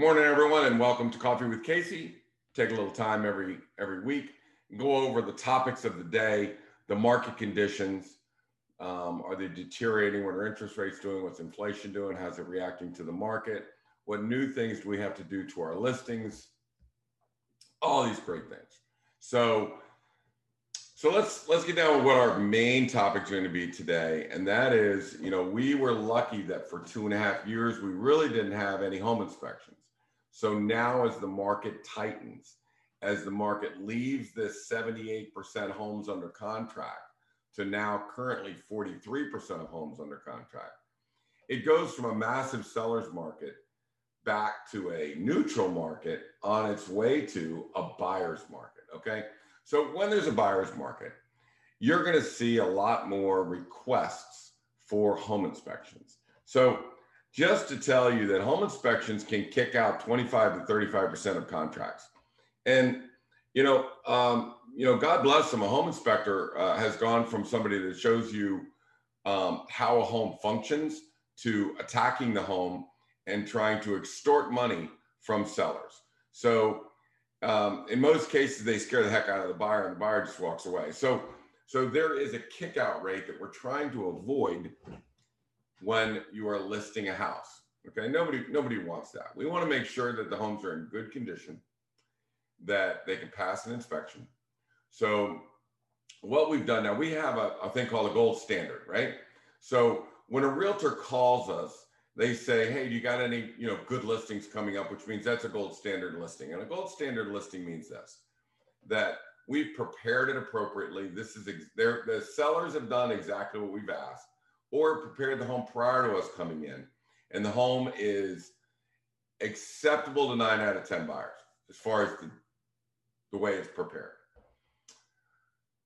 Good morning, everyone, and welcome to Coffee with Casey. Take a little time every week, go over the topics of the day, the market conditions. Are they deteriorating? What are interest rates doing? What's inflation doing? How's it reacting to the market? What new things do we have to do to our listings? All these great things. So let's get down to what our main topic's going to be today. And that is, you know, we were lucky that for 2.5 years, we really didn't have any home inspections. So now as the market tightens, as the market leaves this 78% homes under contract to now currently 43% of homes under contract, it goes from a massive seller's market back to a neutral market on its way to a buyer's market, okay? So when there's a buyer's market, you're gonna see a lot more requests for home inspections. So just to tell you that home inspections can kick out 25 to 35% of contracts. And, God bless them, a home inspector has gone from somebody that shows you how a home functions to attacking the home and trying to extort money from sellers. So in most cases, they scare the heck out of the buyer and the buyer just walks away. So there is a kick out rate that we're trying to avoid when you are listing a house, okay? Nobody wants that. We wanna make sure that the homes are in good condition, that they can pass an inspection. So what we've done now, we have a thing called a gold standard, right? So when a realtor calls us, they say, hey, you got any good listings coming up, which means that's a gold standard listing. And a gold standard listing means this, that we've prepared it appropriately. This is, the sellers have done exactly what we've asked or prepared the home prior to us coming in. And the home is acceptable to 9 out of 10 buyers as far as the way it's prepared.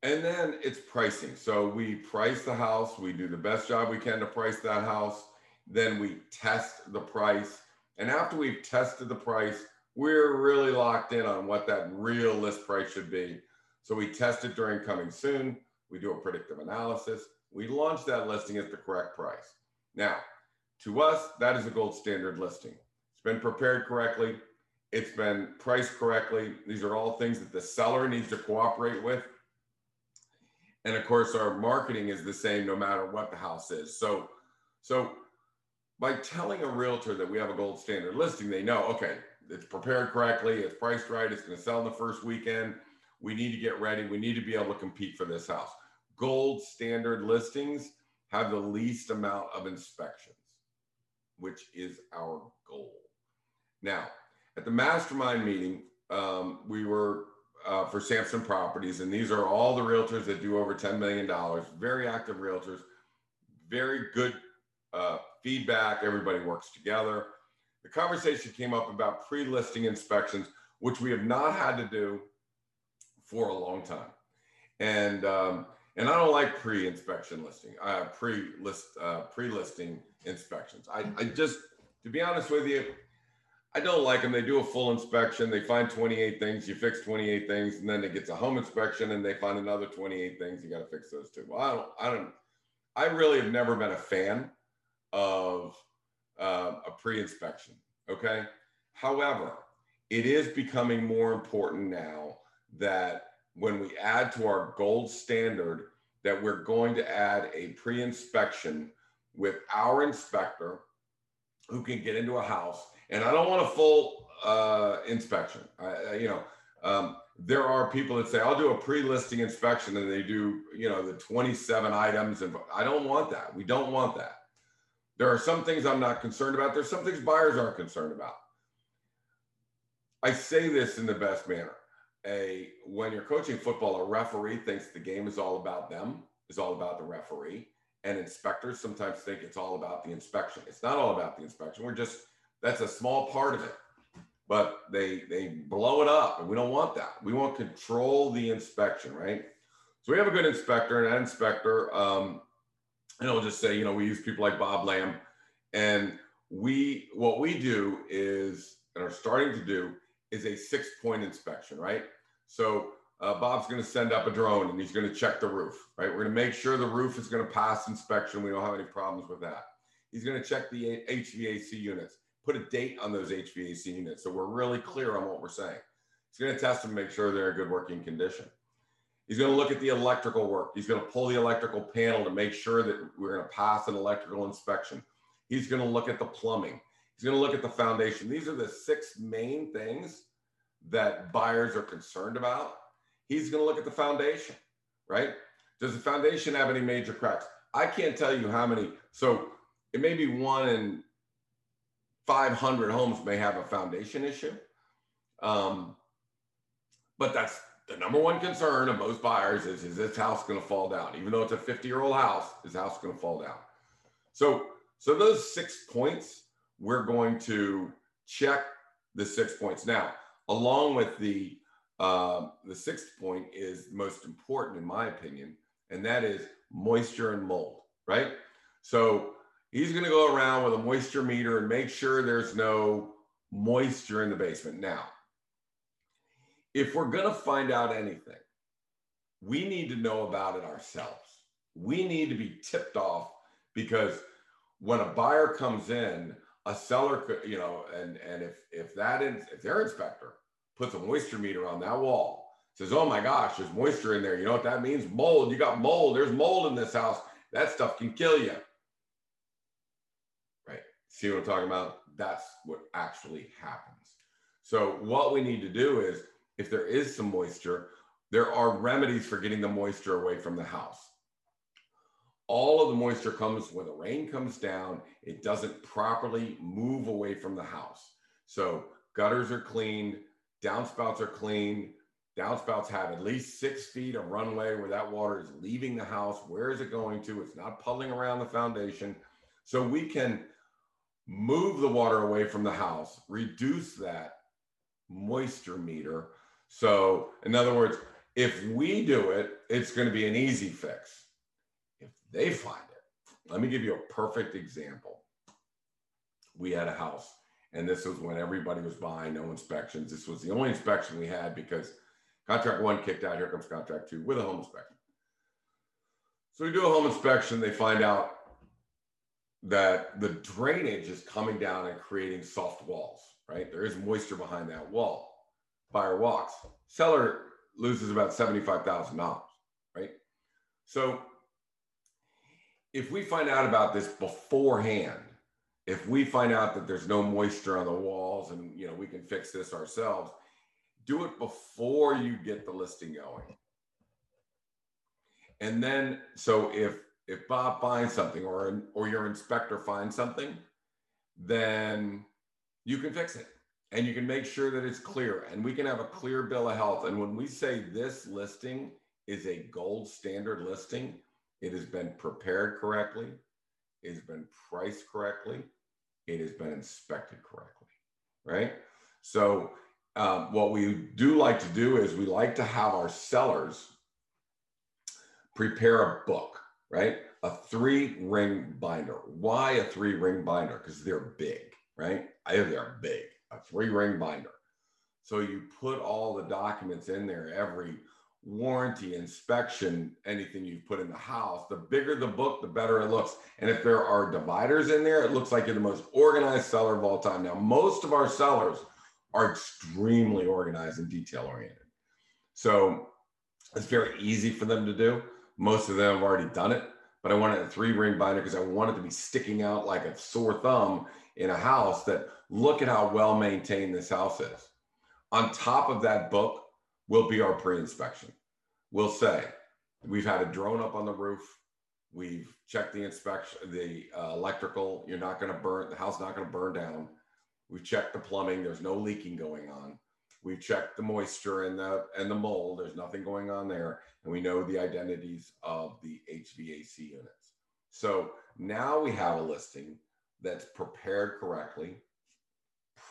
And then it's pricing. So we price the house. We do the best job we can to price that house. Then we test the price. And after we've tested the price, we're really locked in on what that real list price should be. So we test it during Coming Soon. We do a predictive analysis. We launch that listing at the correct price. Now, to us, that is a gold standard listing. It's been prepared correctly. It's been priced correctly. These are all things that the seller needs to cooperate with. And of course, our marketing is the same no matter what the house is. So by telling a realtor that we have a gold standard listing, they know, okay, it's prepared correctly, it's priced right, it's going to sell in the first weekend. We need to get ready. We need to be able to compete for this house. Gold standard listings have the least amount of inspections, which is our goal. Now, at the mastermind meeting, we were for Samson Properties, and these are all the realtors that do over $10 million, very active realtors, very good feedback. Everybody works together. The conversation came up about pre-listing inspections, which we have not had to do for a long time. And I don't like pre-listing inspections. I just, to be honest with you, I don't like them. They do a full inspection. They find 28 things. You fix 28 things, and then it gets a home inspection, and they find another 28 things. You got to fix those too. Well, I really have never been a fan of a pre-inspection. Okay. However, it is becoming more important now that when we add to our gold standard, that we're going to add a pre-inspection with our inspector who can get into a house. And I don't want a full inspection. There are people that say, I'll do a pre-listing inspection, and they do, the 27 items. And I don't want that. We don't want that. There are some things I'm not concerned about. There's some things buyers aren't concerned about. I say this in the best manner. When you're coaching football, a referee thinks the game is all about them, is all about the referee. And inspectors sometimes think it's all about the inspection. It's not all about the inspection. That's a small part of it, but they blow it up, and we don't want that. We want to control the inspection, right? So we have a good inspector, and that inspector, and I'll just say, we use people like Bob Lamb, and what we do is, and are starting to do, is a 6-point inspection, right? So Bob's going to send up a drone, and he's going to check the roof, right? We're going to make sure the roof is going to pass inspection. We don't have any problems with that. He's going to check the HVAC units. put a date on those HVAC units so we're really clear on what we're saying. He's going to test them, make sure they're in good working condition. He's going to look at the electrical work. He's going to pull the electrical panel to make sure that we're going to pass an electrical inspection. He's going to look at the plumbing. He's going to look at the foundation. These are the 6 main things that buyers are concerned about. He's going to look at the foundation, right? Does the foundation have any major cracks? I can't tell you how many. So it may be 1 in 500 homes may have a foundation issue. But that's the #1 concern of most buyers is this house going to fall down? Even though it's a 50-year-old house, is the house going to fall down? So those 6 points, we're going to check the 6 points. Now, along with the 6th point is most important in my opinion, and that is moisture and mold, right? So he's going to go around with a moisture meter and make sure there's no moisture in the basement. Now, if we're going to find out anything, we need to know about it ourselves. We need to be tipped off, because when a buyer comes in, a seller could, you know, and if their inspector puts a moisture meter on that wall, says, oh my gosh, there's moisture in there. You know what that means? Mold. You got mold. There's mold in this house. That stuff can kill you. Right? See what I'm talking about? That's what actually happens. So what we need to do is, if there is some moisture, there are remedies for getting the moisture away from the house. All of the moisture comes when the rain comes down, it doesn't properly move away from the house. So gutters are cleaned, downspouts are cleaned. Downspouts have at least 6 feet of runway where that water is leaving the house. Where is it going to? It's not puddling around the foundation. So we can move the water away from the house, reduce that moisture meter. So in other words, if we do it, it's going to be an easy fix. If they find it, let me give you a perfect example. We had a house, and this was when everybody was buying, no inspections. This was the only inspection we had because contract 1 kicked out. Here comes contract 2 with a home inspection. So we do a home inspection. They find out that the drainage is coming down and creating soft walls, right? There is moisture behind that wall. Buyer walks. Seller loses about $75,000, right? So if we find out about this beforehand, if we find out that there's no moisture on the walls and, you know, we can fix this ourselves, do it before you get the listing going. And then, so if Bob finds something or your inspector finds something, then you can fix it. And you can make sure that it's clear, and we can have a clear bill of health. And when we say this listing is a gold standard listing, it has been prepared correctly, it has been priced correctly, it has been inspected correctly, right? So what we do like to do is we like to have our sellers prepare a book, right? A 3-ring binder. Why a 3-ring binder? Because they're big, right? They're big. A 3-ring binder. So you put all the documents in there, every warranty, inspection, anything you've put in the house. The bigger the book, the better it looks. And if there are dividers in there, it looks like you're the most organized seller of all time. Now, most of our sellers are extremely organized and detail oriented. So it's very easy for them to do. Most of them have already done it, but I wanted a 3-ring binder because I wanted to be sticking out like a sore thumb in a house that, look at how well maintained this house is. On top of that book will be our pre-inspection. We'll say, we've had a drone up on the roof. We've checked the inspection, the electrical, you're not gonna burn, the house not gonna burn down. We've checked the plumbing, there's no leaking going on. We've checked the moisture and the mold, there's nothing going on there. And we know the identities of the HVAC units. So now we have a listing that's prepared correctly,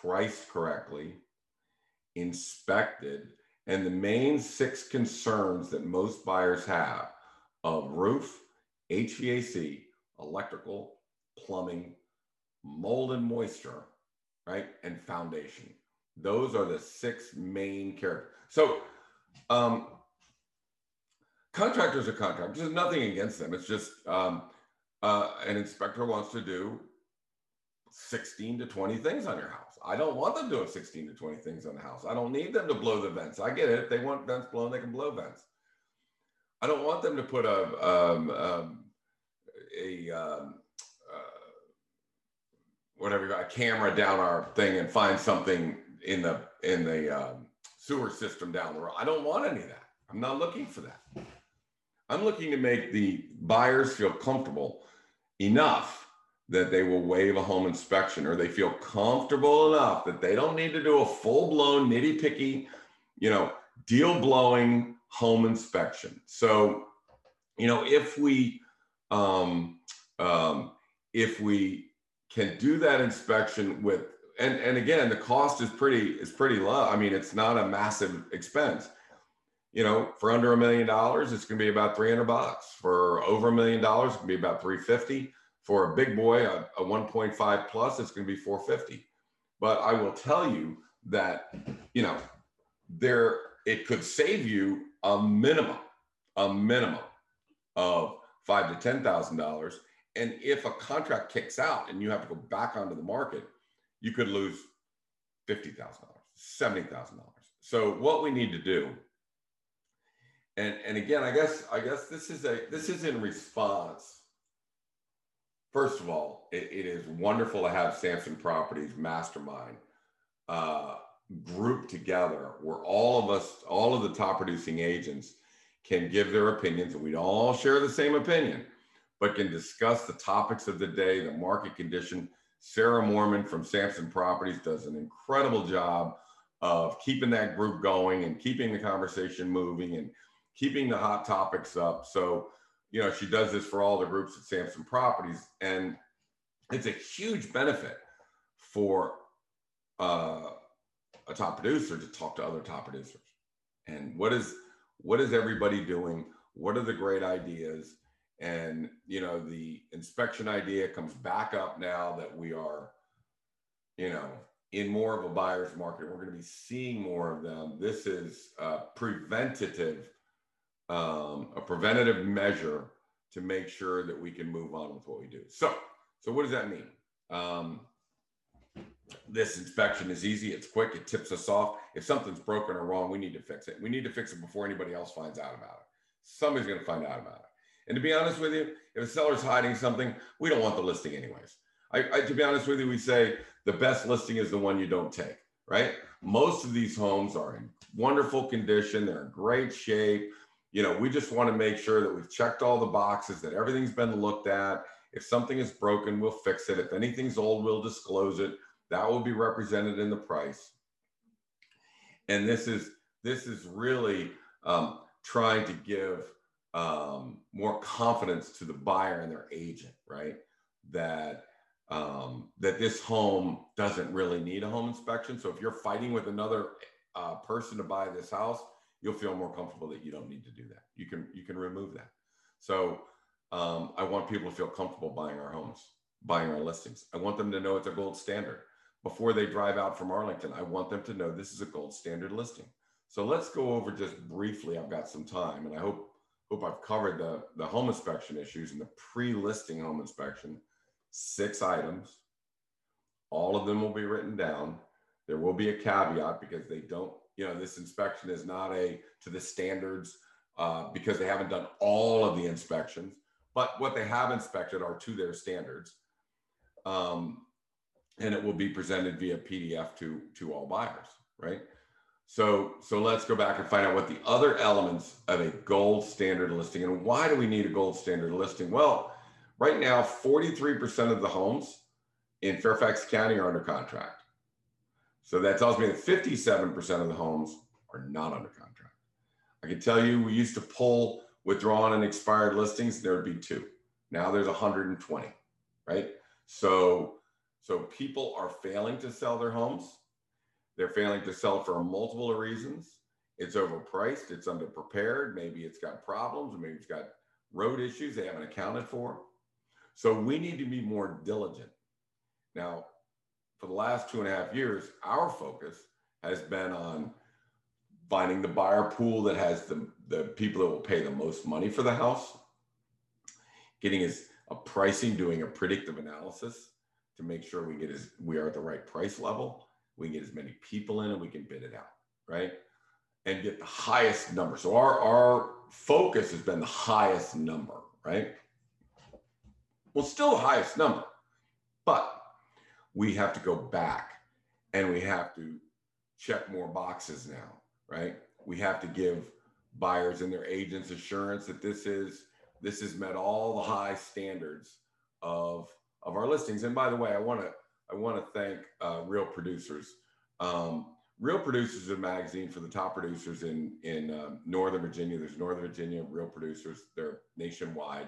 priced correctly, inspected, and the main 6 concerns that most buyers have of roof, HVAC, electrical, plumbing, mold and moisture, right? And foundation. Those are the 6 main characters. So contractors are contractors. There's nothing against them. It's just an inspector wants to do 16 to 20 things on your house. I don't want them doing 16 to 20 things on the house. I don't need them to blow the vents. I get it. If they want vents blown, they can blow vents. I don't want them to put a camera down our thing and find something in the sewer system down the road. I don't want any of that. I'm not looking for that. I'm looking to make the buyers feel comfortable enough that they will waive a home inspection, or they feel comfortable enough that they don't need to do a full-blown nitty-picky, deal-blowing home inspection. So, if we can do that inspection with, and again, the cost is pretty low. I mean, it's not a massive expense. For under $1 million, it's going to be about $300. For over $1 million, it's going to be about $350. For a big boy, a 1.5 plus, it's going to be $450. But I will tell you that, it could save you a minimum of $5,000 to $10,000. And if a contract kicks out and you have to go back onto the market, you could lose $50,000, $70,000. So what we need to do, and again, I guess this is in response. First of all, it is wonderful to have Samson Properties Mastermind grouped together, where all of the top producing agents can give their opinions, and we all share the same opinion, but can discuss the topics of the day, the market condition. Sarah Mormon from Samson Properties does an incredible job of keeping that group going and keeping the conversation moving and keeping the hot topics up. So, she does this for all the groups at Samson Properties, and it's a huge benefit for a top producer to talk to other top producers. And what is everybody doing? What are the great ideas? And, the inspection idea comes back up now that we are, in more of a buyer's market. We're going to be seeing more of them. This is a preventative measure to make sure that we can move on with what we do. So what does that mean? This inspection is easy. It's quick. It tips us off. If something's broken or wrong, we need to fix it. We need to fix it before anybody else finds out about it. Somebody's going to find out about it. And to be honest with you, if a seller's hiding something, we don't want the listing anyways. To be honest with you, we say the best listing is the one you don't take, right? Most of these homes are in wonderful condition. They're in great shape. We just want to make sure that we've checked all the boxes, that everything's been looked at. If something is broken, we'll fix it. If anything's old, we'll disclose it. That will be represented in the price. And this is really trying to give more confidence to the buyer and their agent, right? That this home doesn't really need a home inspection. So if you're fighting with another person to buy this house, you'll feel more comfortable that you don't need to do that. You can remove that. So I want people to feel comfortable buying our homes, buying our listings. I want them to know it's a gold standard. Before they drive out from Arlington, I want them to know this is a gold standard listing. So let's go over just briefly, I've got some time, and I hope I've covered the home inspection issues and the pre-listing home inspection. 6 items, all of them will be written down. There will be a caveat because they don't, this inspection is not to the standards because they haven't done all of the inspections, but what they have inspected are to their standards. And it will be presented via PDF to all buyers, right? So let's go back and find out what the other elements of a gold standard listing, and why do we need a gold standard listing? Well, right now, 43% of the homes in Fairfax County are under contract. So that tells me that 57% of the homes are not under contract. I can tell you we used to pull withdrawn and expired listings, and there would be 2. Now there's 120, right? So people are failing to sell their homes. They're failing to sell for a multiple of reasons. It's overpriced, it's underprepared, maybe it's got problems, maybe it's got road issues they haven't accounted for. So we need to be more diligent. Now, for the last 2.5 years, our focus has been on finding the buyer pool that has the people that will pay the most money for the house, getting a pricing, doing a predictive analysis, to make sure we get we are at the right price level, we can get as many people in, and we can bid it out, right? And get the highest number. So our focus has been the highest number, right? Well, still the highest number, but we have to go back and we have to check more boxes now, right? We have to give buyers and their agents assurance that this has met all the high standards of our listings. And by the way, I want to thank Real Producers. Real Producers is a magazine for the top producers in Northern Virginia. There's Northern Virginia Real Producers. They're nationwide.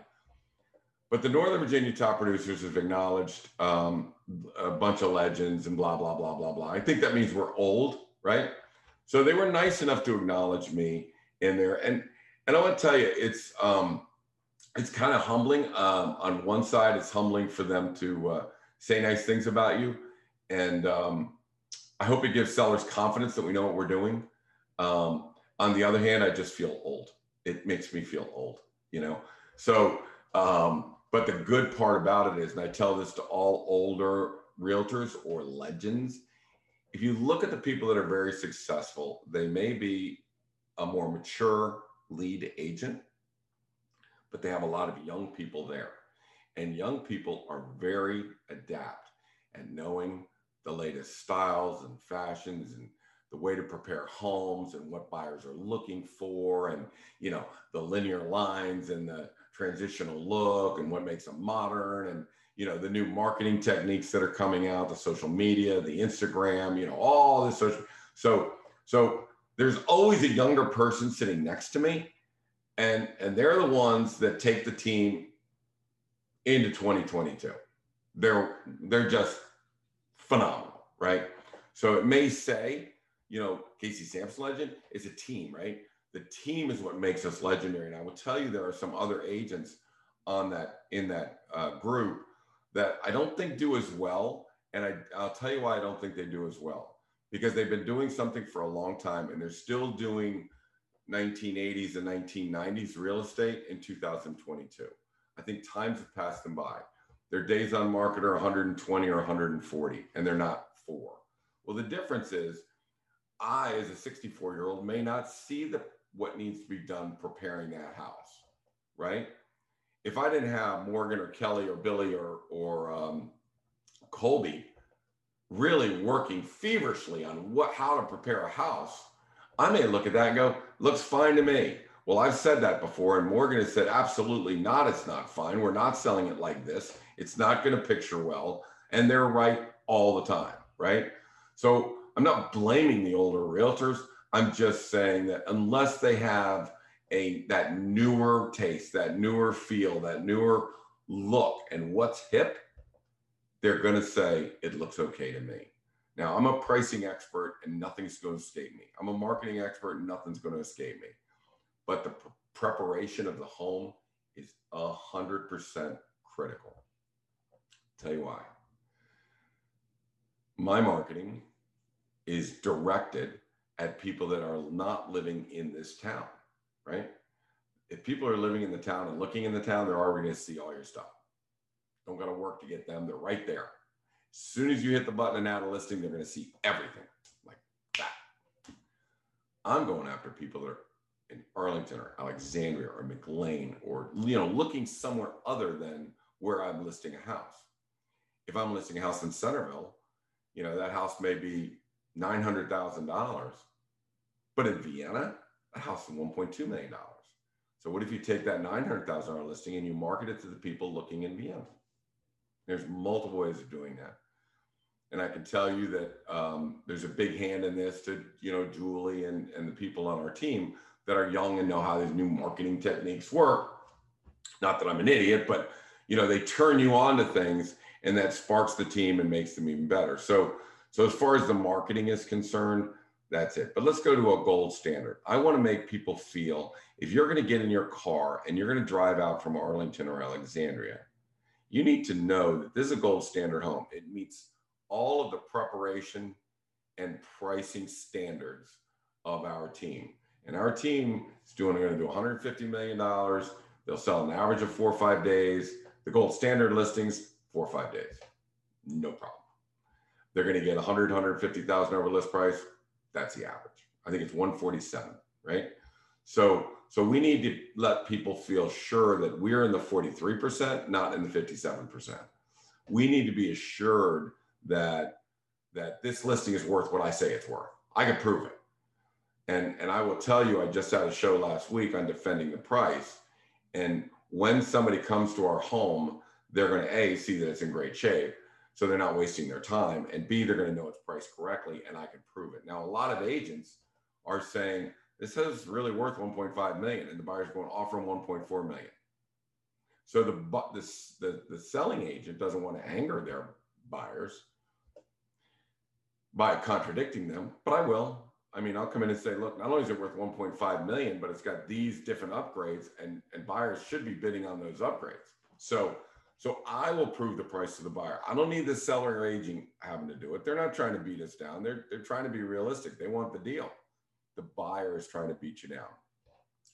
But the Northern Virginia top producers have acknowledged a bunch of legends and blah, blah, blah, blah, blah. I think that means we're old, right? So they were nice enough to acknowledge me in there. And I want to tell you, it's kind of humbling. On one side, it's humbling for them to say nice things about you. And I hope it gives sellers confidence that we know what we're doing. On the other hand, I just feel old. It makes me feel old, you know? So, but the good part about it is, and I tell this to all older realtors or legends, if you look at the people that are very successful, they may be a more mature lead agent, but they have a lot of young people there. And young people are very adept at knowing the latest styles and fashions and the way to prepare homes and what buyers are looking for, and, you know, the linear lines and the transitional look and what makes them modern, and, you know, the new marketing techniques that are coming out, the social media, the Instagram, you know, all this social. So there's always a younger person sitting next to me, and they're the ones that take the team into 2022. They're just phenomenal, right? So it may say, you know, Casey Samson legend is a team, right? The team is what makes us legendary. And I will tell you, there are some other agents on that, in that group, that I don't think do as well. And I'll tell you why I don't think they do as well, because they've been doing something for a long time and they're still doing 1980s and 1990s real estate in 2022. I think times have passed them by. Their days on market are 120 or 140, and they're not four. Well, the difference is, I, as a 64-year-old, may not see what needs to be done preparing that house, right? If I didn't have Morgan or Kelly or Billy or Colby really working feverishly on how to prepare a house, I may look at that and go, looks fine to me. Well, I've said that before, and Morgan has said, absolutely not, it's not fine. We're not selling it like this. It's not going to picture well. And they're right all the time, right? So I'm not blaming the older realtors. I'm just saying that unless they have that newer taste, that newer feel, that newer look, and what's hip, they're going to say, it looks okay to me. Now, I'm a pricing expert, and nothing's going to escape me. I'm a marketing expert, and nothing's going to escape me. But the preparation of the home is 100% critical. I'll tell you why. My marketing is directed at people that are not living in this town, right? If people are living in the town and looking in the town, they're already gonna see all your stuff. Don't gotta work to get them, they're right there. As soon as you hit the button and add a listing, they're gonna see everything like that. I'm going after people that are in Arlington or Alexandria or McLean, or, you know, looking somewhere other than where I'm listing a house. If I'm listing a house in Centreville, you know, that house may be $900,000, but in Vienna, a house is $1.2 million. So what if you take that $900,000 listing and you market it to the people looking in Vienna? There's multiple ways of doing that. And I can tell you that there's a big hand in this to, you know, Julie and the people on our team that are young and know how these new marketing techniques work. Not that I'm an idiot, but, you know, they turn you on to things, and that sparks the team and makes them even better. So as far as the marketing is concerned, that's it. But let's go to a gold standard. I want to make people feel, if you're going to get in your car and you're going to drive out from Arlington or Alexandria, you need to know that this is a gold standard home. It meets all of the preparation and pricing standards of our team. And our team is going to do $150 million. They'll sell an average of 4 or 5 days. The gold standard listings, 4 or 5 days. no problem. They're going to get 100, 150,000 over list price. That's the average. I think it's 147, right? So we need to let people feel sure that we're in the 43%, not in the 57%. We need to be assured that this listing is worth what I say it's worth. I can prove it. And I will tell you, I just had a show last week on defending the price. And when somebody comes to our home, they're going to A, see that it's in great shape, so they're not wasting their time, and B, they're going to know it's priced correctly, and I can prove it. Now, a lot of agents are saying, this is really worth 1.5 million, and the buyer's going to offer them 1.4 million. So the selling agent doesn't want to anger their buyers by contradicting them, but I will. I mean, I'll come in and say, look, not only is it worth 1.5 million, but it's got these different upgrades, and buyers should be bidding on those upgrades. So I will prove the price to the buyer. I don't need the seller or agent having to do it. They're not trying to beat us down. They're trying to be realistic. They want the deal. The buyer is trying to beat you down.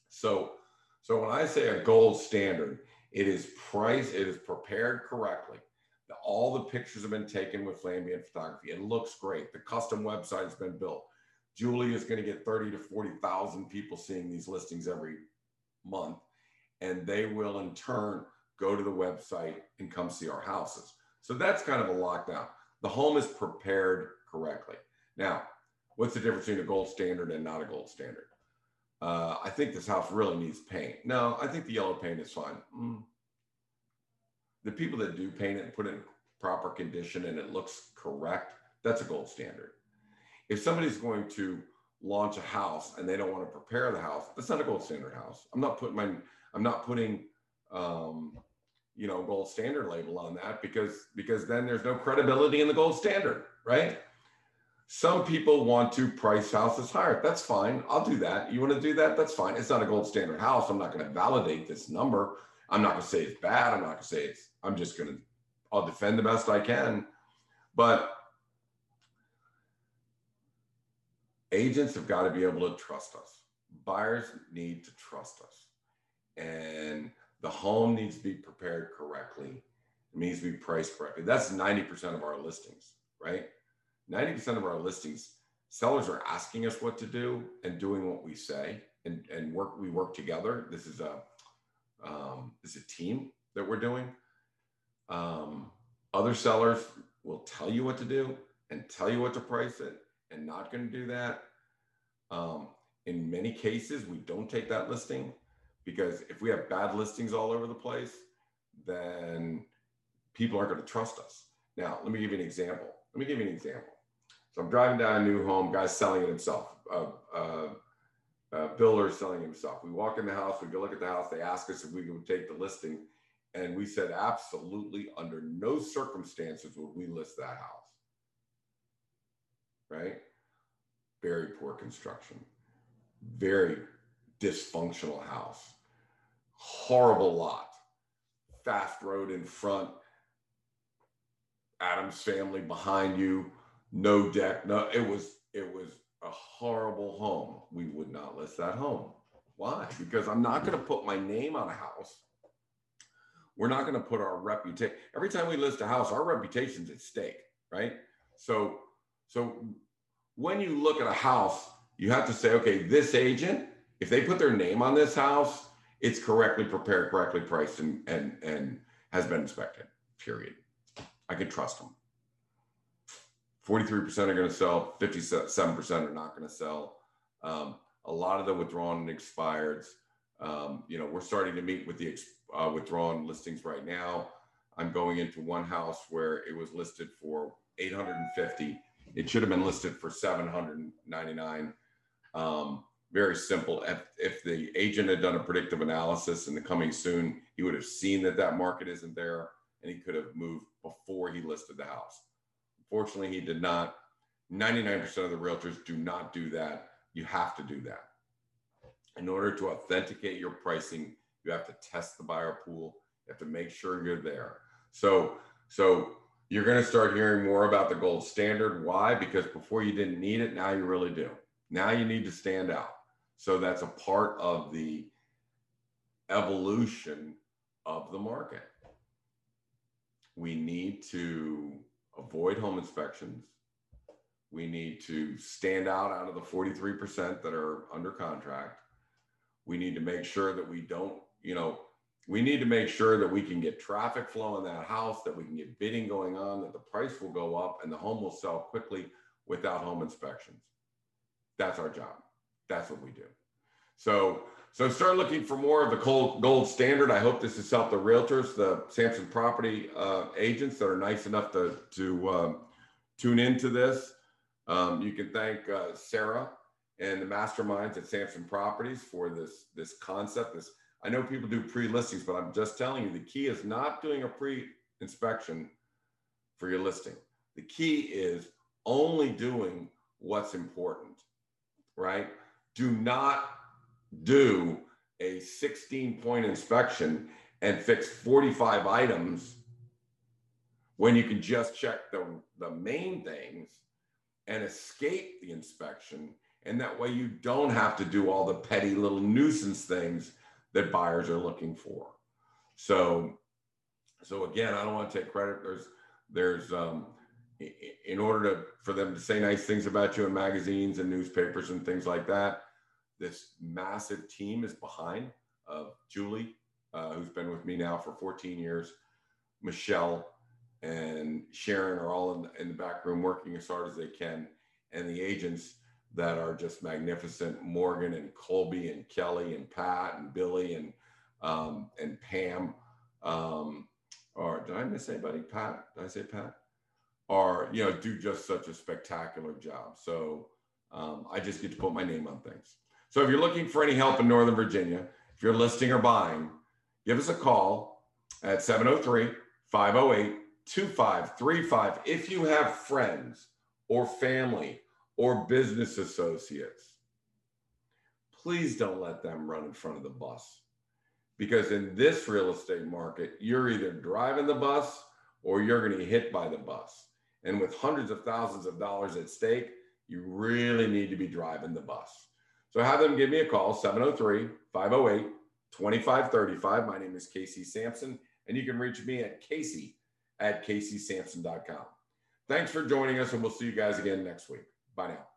So when I say a gold standard, it is price, it is prepared correctly. All the pictures have been taken with Flambient Photography. It looks great. The custom website has been built. Julie is going to get 30 to 40,000 people seeing these listings every month, and they will in turn go to the website and come see our houses. So that's kind of a lockdown. The home is prepared correctly. Now, what's the difference between a gold standard and not a gold standard? I think this house really needs paint. No, I think the yellow paint is fine. The people that do paint it and put it in proper condition and it looks correct, that's a gold standard. If somebody's going to launch a house and they don't want to prepare the house, that's not a gold standard house. I'm not putting gold standard label on that because then there's no credibility in the gold standard, right? Some people want to price houses higher. That's fine. I'll do that. You want to do that? That's fine. It's not a gold standard house. I'm not going to validate this number. I'm not going to say it's bad. I'll defend the best I can. But agents have got to be able to trust us. Buyers need to trust us. And the home needs to be prepared correctly. It needs to be priced correctly. That's 90% of our listings, right? 90% of our listings, sellers are asking us what to do and doing what we say and work. We work together. This is a team that we're doing. Other sellers will tell you what to do and tell you what to price it and not going to do that. In many cases, we don't take that listing because if we have bad listings all over the place, then people aren't going to trust us. Now, let me give you an example. So I'm driving down a new home, guy's selling it himself. Builder selling himself. We walk in the house, we go look at the house, they ask us if we would take the listing. And we said, absolutely, under no circumstances would we list that house, right? Very poor construction, very dysfunctional house, horrible lot, fast road in front, Adam's family behind you, no deck, no, it was a horrible home. We would not list that home. Why? Because I'm not going to put my name on a house. We're not going to put our reputation. Every time we list a house, our reputation's at stake, right? So when you look at a house, you have to say, okay, this agent, if they put their name on this house, it's correctly prepared, correctly priced, and has been inspected, period. I can trust them. 43% are going to sell, 57% are not going to sell. A lot of the withdrawn and expireds, we're starting to meet with the withdrawn listings right now. I'm going into one house where it was listed for 850. It should have been listed for 799. Very simple. If the agent had done a predictive analysis in the coming soon, he would have seen that market isn't there and he could have moved before he listed the house. Fortunately, he did not. 99% of the realtors do not do that. You have to do that. In order to authenticate your pricing, you have to test the buyer pool. You have to make sure you're there. So you're going to start hearing more about the gold standard. Why? Because before you didn't need it, now you really do. Now you need to stand out. So that's a part of the evolution of the market. We need to avoid home inspections. We need to stand out of the 43% that are under contract. We need to make sure that we don't, you know, we need to make sure that we can get traffic flow in that house, that we can get bidding going on, that the price will go up and the home will sell quickly without home inspections. That's our job. That's what we do. So start looking for more of the gold standard. I hope this has helped the realtors, the Samson Property agents that are nice enough to tune into this. You can thank Sarah and the masterminds at Samson Properties for this concept. I know people do pre-listings, but I'm just telling you, the key is not doing a pre-inspection for your listing. The key is only doing what's important, right? Do not do a 16-point inspection and fix 45 items when you can just check the main things and escape the inspection. And that way you don't have to do all the petty little nuisance things that buyers are looking for. So again, I don't want to take credit. There's in order for them to say nice things about you in magazines and newspapers and things like that, this massive team is behind of Julie, who's been with me now for 14 years. Michelle and Sharon are all in the back room working as hard as they can. And the agents that are just magnificent, Morgan and Colby and Kelly and Pat and Billy and Pam. Or did I miss anybody? Pat, did I say Pat? Or, you know, do just such a spectacular job. So I just get to put my name on things. So if you're looking for any help in Northern Virginia, if you're listing or buying, give us a call at 703-508-2535. If you have friends or family or business associates, please don't let them run in front of the bus, because in this real estate market, you're either driving the bus or you're going to be hit by the bus. And with hundreds of thousands of dollars at stake, you really need to be driving the bus. So have them give me a call, 703-508-2535. My name is Casey Samson, and you can reach me at casey@caseysamson.com. Thanks for joining us, and we'll see you guys again next week. Bye now.